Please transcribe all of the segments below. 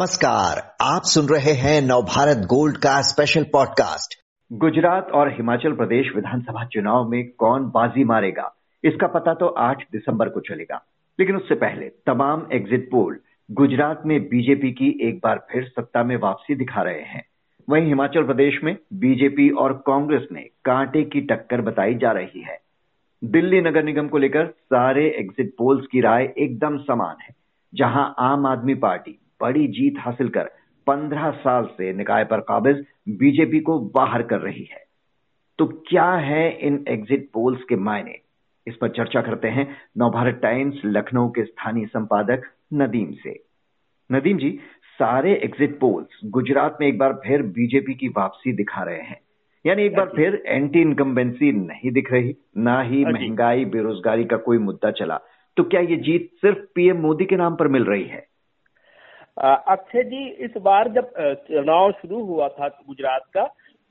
नमस्कार, आप सुन रहे हैं नवभारत गोल्ड का स्पेशल पॉडकास्ट। गुजरात और हिमाचल प्रदेश विधानसभा चुनाव में कौन बाजी मारेगा, इसका पता तो 8 दिसंबर को चलेगा, लेकिन उससे पहले तमाम एग्जिट पोल गुजरात में बीजेपी की एक बार फिर सत्ता में वापसी दिखा रहे हैं। वहीं हिमाचल प्रदेश में बीजेपी और कांग्रेस में कांटे की टक्कर बताई जा रही है। दिल्ली नगर निगम को लेकर सारे एग्जिट पोल्स की राय एकदम समान है, जहां आम आदमी पार्टी बड़ी जीत हासिल कर 15 साल से निकाय पर काबिज बीजेपी को बाहर कर रही है। तो क्या है इन एग्जिट पोल्स के मायने, इस पर चर्चा करते हैं नवभारत टाइम्स लखनऊ के स्थानीय संपादक नदीम से। नदीम जी, सारे एग्जिट पोल्स गुजरात में एक बार फिर बीजेपी की वापसी दिखा रहे हैं, यानी एक बार फिर एंटी इनकम्बेंसी नहीं दिख रही, ना ही महंगाई बेरोजगारी का कोई मुद्दा चला। तो क्या ये जीत सिर्फ पीएम मोदी के नाम पर मिल रही है? अक्षय जी, इस बार जब चुनाव शुरू हुआ था गुजरात का,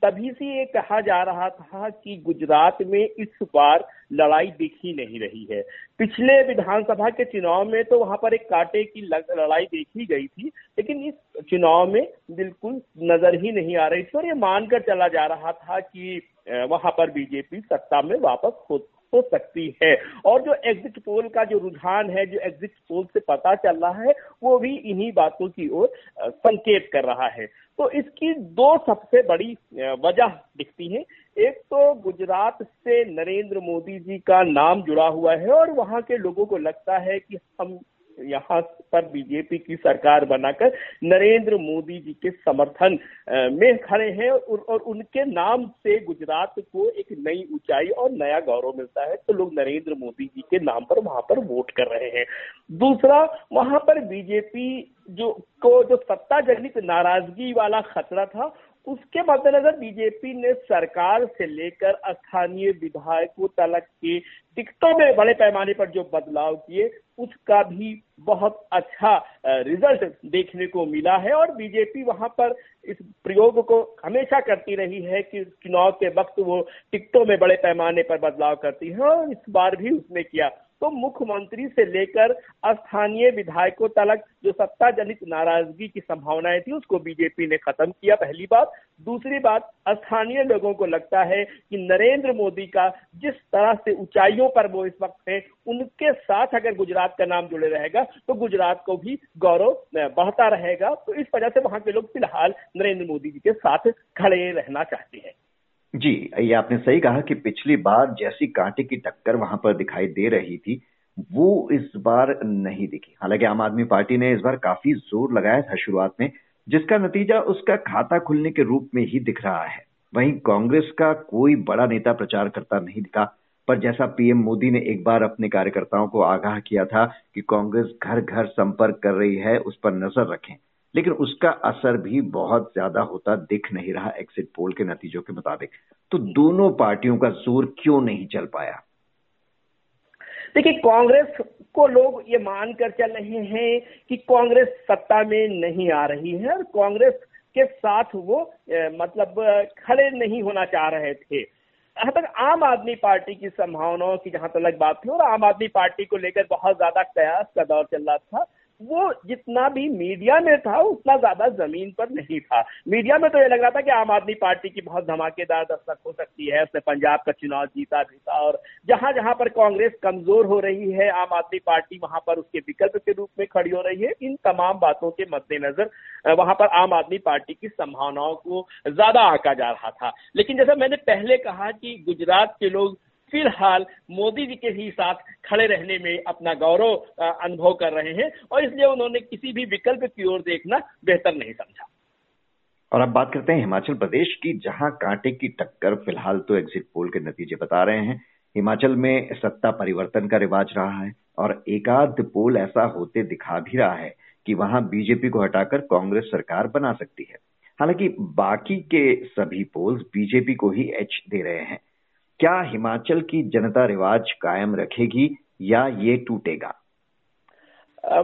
तभी से ये कहा जा रहा था कि गुजरात में इस बार लड़ाई दिख ही नहीं रही है। पिछले विधानसभा के चुनाव में तो वहां पर एक कांटे की लड़ाई देखी गई थी, लेकिन इस चुनाव में बिल्कुल नजर ही नहीं आ रही थी और ये मानकर चला जा रहा था कि वहां पर बीजेपी सत्ता में वापस हो सकती है। और जो एग्जिट पोल का जो रुझान है, जो एग्जिट पोल से पता चल रहा है, वो भी इन्हीं बातों की ओर संकेत कर रहा है। तो इसकी दो सबसे बड़ी वजह दिखती है। एक तो गुजरात से नरेंद्र मोदी जी का नाम जुड़ा हुआ है और वहां के लोगों को लगता है कि हम यहाँ पर बीजेपी की सरकार बनाकर नरेंद्र मोदी जी के समर्थन में खड़े हैं और उनके नाम से गुजरात को एक नई ऊंचाई और नया गौरव मिलता है, तो लोग नरेंद्र मोदी जी के नाम पर वहां पर वोट कर रहे हैं। दूसरा, वहां पर बीजेपी जो सत्ताजनित नाराजगी वाला खतरा था, उसके मद्देनजर बीजेपी ने सरकार से लेकर स्थानीय विधायकों तलक के टिकटों में बड़े पैमाने पर जो बदलाव किए, उसका भी बहुत अच्छा रिजल्ट देखने को मिला है। और बीजेपी वहां पर इस प्रयोग को हमेशा करती रही है कि चुनाव के वक्त वो टिकटों में बड़े पैमाने पर बदलाव करती है और इस बार भी उसने किया। तो मुख्यमंत्री से लेकर स्थानीय विधायकों तलक जो सत्ता जनित नाराजगी की संभावनाएं थी, उसको बीजेपी ने खत्म किया, पहली बात। दूसरी बात, स्थानीय लोगों को लगता है कि नरेंद्र मोदी का जिस तरह से ऊंचाइयों पर वो इस वक्त है, उनके साथ अगर गुजरात का नाम जुड़े रहेगा तो गुजरात को भी गौरव बढ़ता रहेगा। तो इस वजह से वहां के लोग फिलहाल नरेंद्र मोदी जी के साथ खड़े रहना चाहते हैं। जी, ये आपने सही कहा कि पिछली बार जैसी कांटे की टक्कर वहां पर दिखाई दे रही थी, वो इस बार नहीं दिखी। हालांकि आम आदमी पार्टी ने इस बार काफी जोर लगाया था शुरुआत में, जिसका नतीजा उसका खाता खुलने के रूप में ही दिख रहा है। वहीं कांग्रेस का कोई बड़ा नेता प्रचार करता नहीं दिखा, पर जैसा पीएम मोदी ने एक बार अपने कार्यकर्ताओं को आगाह किया था कि कांग्रेस घर घर संपर्क कर रही है, उस पर नजर रखें, लेकिन उसका असर भी बहुत ज्यादा होता दिख नहीं रहा एग्जिट पोल के नतीजों के मुताबिक। तो दोनों पार्टियों का जोर क्यों नहीं चल पाया? देखिए, कांग्रेस को लोग ये मानकर चल रहे हैं कि कांग्रेस सत्ता में नहीं आ रही है और कांग्रेस के साथ वो मतलब खड़े नहीं होना चाह रहे थे। यहाँ तक आम आदमी पार्टी की संभावनाओं की जहां तक बात थी, और आम आदमी पार्टी को लेकर बहुत ज्यादा कयास का दौर चल रहा था, वो जितना भी मीडिया में था उतना ज्यादा जमीन पर नहीं था। मीडिया में तो ये लग रहा था कि आम आदमी पार्टी की बहुत धमाकेदार दस्तक हो सकती है, उसने पंजाब का चुनाव जीता भी था, और जहां जहां पर कांग्रेस कमजोर हो रही है, आम आदमी पार्टी वहां पर उसके विकल्प के रूप में खड़ी हो रही है। इन तमाम बातों के मद्देनजर वहां पर आम आदमी पार्टी की संभावनाओं को ज्यादा आंका जा रहा था। लेकिन जैसा मैंने पहले कहा कि गुजरात के लोग फिलहाल मोदी जी के ही साथ खड़े रहने में अपना गौरव अनुभव कर रहे हैं और इसलिए उन्होंने किसी भी विकल्प की ओर देखना बेहतर नहीं समझा। और अब बात करते हैं हिमाचल प्रदेश की, जहां कांटे की टक्कर फिलहाल तो एग्जिट पोल के नतीजे बता रहे हैं। हिमाचल में सत्ता परिवर्तन का रिवाज रहा है और एकाध पोल ऐसा होते दिखा भी रहा है कि वहां बीजेपी को हटाकर कांग्रेस सरकार बना सकती है। हालांकि बाकी के सभी पोल्स बीजेपी को ही एच दे रहे हैं। क्या हिमाचल की जनता रिवाज कायम रखेगी या ये टूटेगा?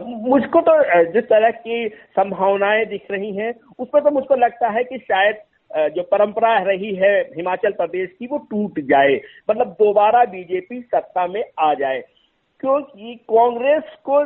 मुझको तो जिस तरह की संभावनाएं दिख रही हैं, उस पर तो मुझको लगता है कि शायद जो परंपरा रही है हिमाचल प्रदेश की, वो टूट जाए, मतलब दोबारा बीजेपी सत्ता में आ जाए, क्योंकि कांग्रेस को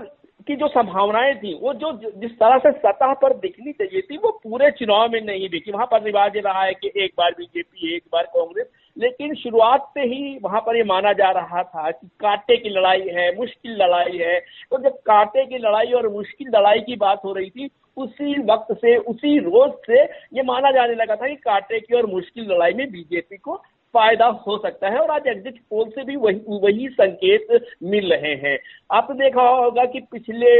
की जो संभावनाएं थी वो जो जिस तरह से सतह पर दिखनी चाहिए थी वो पूरे चुनाव में नहीं दिखी। वहां पर रिवाज रहा है कि एक बार बीजेपी एक बार कांग्रेस, लेकिन शुरुआत से ही वहां पर ये माना जा रहा था कि कांटे की लड़ाई है, मुश्किल लड़ाई है। तो जब कांटे की लड़ाई और मुश्किल लड़ाई की बात हो रही थी उसी वक्त से, उसी रोज से ये माना जाने लगा था कि कांटे की और मुश्किल लड़ाई में बीजेपी को फायदा हो सकता है। और आज एग्जिट पोल से भी वही संकेत मिल रहे हैं। आपने देखा होगा कि पिछले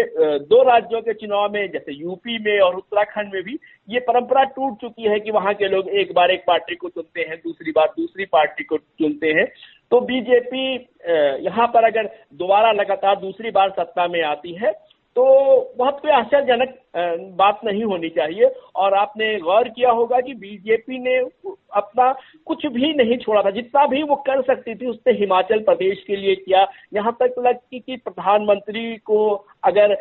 दो राज्यों के चुनाव में, जैसे यूपी में और उत्तराखंड में भी, ये परंपरा टूट चुकी है कि वहां के लोग एक बार एक पार्टी को चुनते हैं, दूसरी बार दूसरी पार्टी को चुनते हैं। तो बीजेपी यहाँ पर अगर दोबारा लगातार दूसरी बार सत्ता में आती है तो बहुत कोई आश्चर्यजनक बात नहीं होनी चाहिए। और आपने गौर किया होगा कि बीजेपी ने अपना कुछ भी नहीं छोड़ा था, जितना भी वो कर सकती थी उसने हिमाचल प्रदेश के लिए किया। यहाँ तक लग कि प्रधानमंत्री को अगर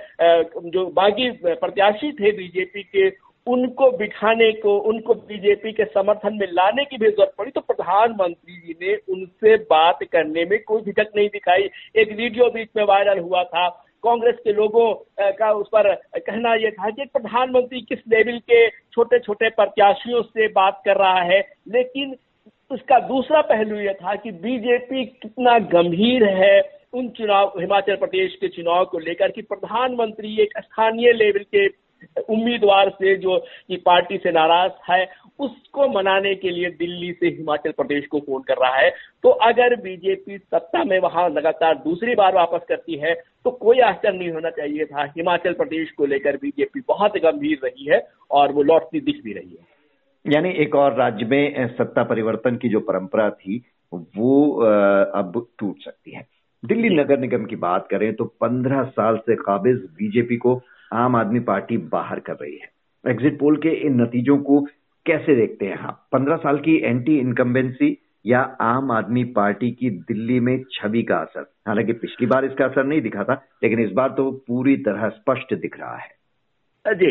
जो बाकी प्रत्याशी थे बीजेपी के उनको बिठाने को, उनको बीजेपी के समर्थन में लाने की भी जरूरत पड़ी तो प्रधानमंत्री जी ने उनसे बात करने में कोई झिझक नहीं दिखाई। एक वीडियो बीच में वायरल हुआ था, कांग्रेस के लोगों का उस पर कहना यह था कि प्रधानमंत्री किस लेवल के छोटे छोटे प्रत्याशियों से बात कर रहा है। लेकिन उसका दूसरा पहलू यह था कि बीजेपी कितना गंभीर है उन चुनाव, हिमाचल प्रदेश के चुनाव को लेकर, कि प्रधानमंत्री एक स्थानीय लेवल के उम्मीदवार से जो कि पार्टी से नाराज है उसको मनाने के लिए दिल्ली से हिमाचल प्रदेश को फोन कर रहा है। तो अगर बीजेपी सत्ता में वहां लगातार दूसरी बार वापस करती है तो कोई आश्चर्य नहीं होना चाहिए था। हिमाचल प्रदेश को लेकर बीजेपी बहुत गंभीर रही है और वो लौटती दिख भी रही है। यानी एक और राज्य में सत्ता परिवर्तन की जो परंपरा थी वो अब टूट सकती है। दिल्ली नगर निगम की बात करें तो 15 साल से काबिज बीजेपी को आम आदमी पार्टी बाहर कर रही है। एग्जिट पोल के इन नतीजों को कैसे देखते हैं आप? 15 साल की एंटी इनकम्बेंसी या आम आदमी पार्टी की दिल्ली में छवि का असर, हालांकि पिछली बार इसका असर नहीं दिखा था लेकिन इस बार तो पूरी तरह स्पष्ट दिख रहा है। जी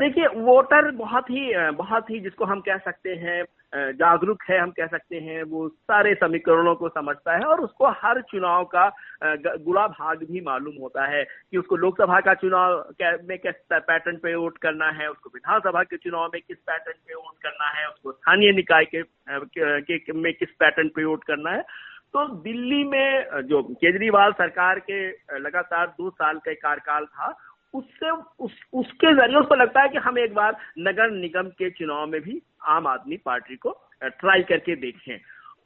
देखिए, वोटर बहुत ही जिसको हम कह सकते हैं जागरूक है, हम कह सकते हैं वो सारे समीकरणों को समझता है और उसको हर चुनाव का गुणा भाग भी मालूम होता है कि उसको लोकसभा का चुनाव में किस पैटर्न पे वोट करना है, उसको विधानसभा के चुनाव में किस पैटर्न पे वोट करना है, उसको स्थानीय निकाय के में किस पैटर्न पे वोट करना है। तो दिल्ली में जो केजरीवाल सरकार के लगातार 2 साल का कार्यकाल था उसके जरिए उसको लगता है कि हम एक बार नगर निगम के चुनाव में भी आम आदमी पार्टी को ट्राई करके देखें,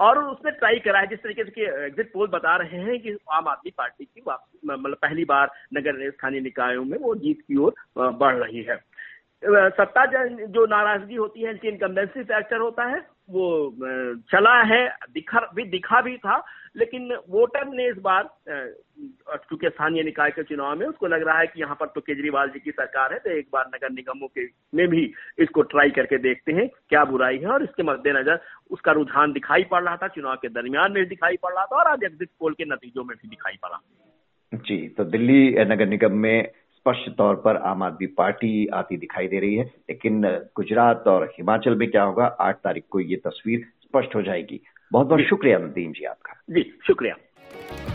और उसने ट्राई करा है। जिस तरीके से एग्जिट पोल बता रहे हैं कि आम आदमी पार्टी की मतलब पहली बार नगर स्थानीय निकायों में वो जीत की ओर बढ़ रही है। सत्ता जो नाराजगी होती है, इनकी इनकम्बेंसी फैक्टर होता है, वो चला है, दिखा भी था। लेकिन वोटर ने इस बार चूंकि स्थानीय निकाय के चुनाव में उसको लग रहा है कि यहाँ पर तो केजरीवाल जी की सरकार है तो एक बार नगर निगमों के में भी इसको ट्राई करके देखते हैं क्या बुराई है, और इसके मद्देनजर उसका रुझान दिखाई पड़ रहा था, चुनाव के दरमियान में दिखाई पड़ रहा था और आज एग्जिट पोल के नतीजों में भी दिखाई पड़ा। जी, तो दिल्ली नगर निगम में स्पष्ट तौर पर आम आदमी पार्टी आती दिखाई दे रही है, लेकिन गुजरात और हिमाचल में क्या होगा 8 तारीख को ये तस्वीर स्पष्ट हो जाएगी। बहुत बहुत शुक्रिया नदीम जी आपका। जी शुक्रिया।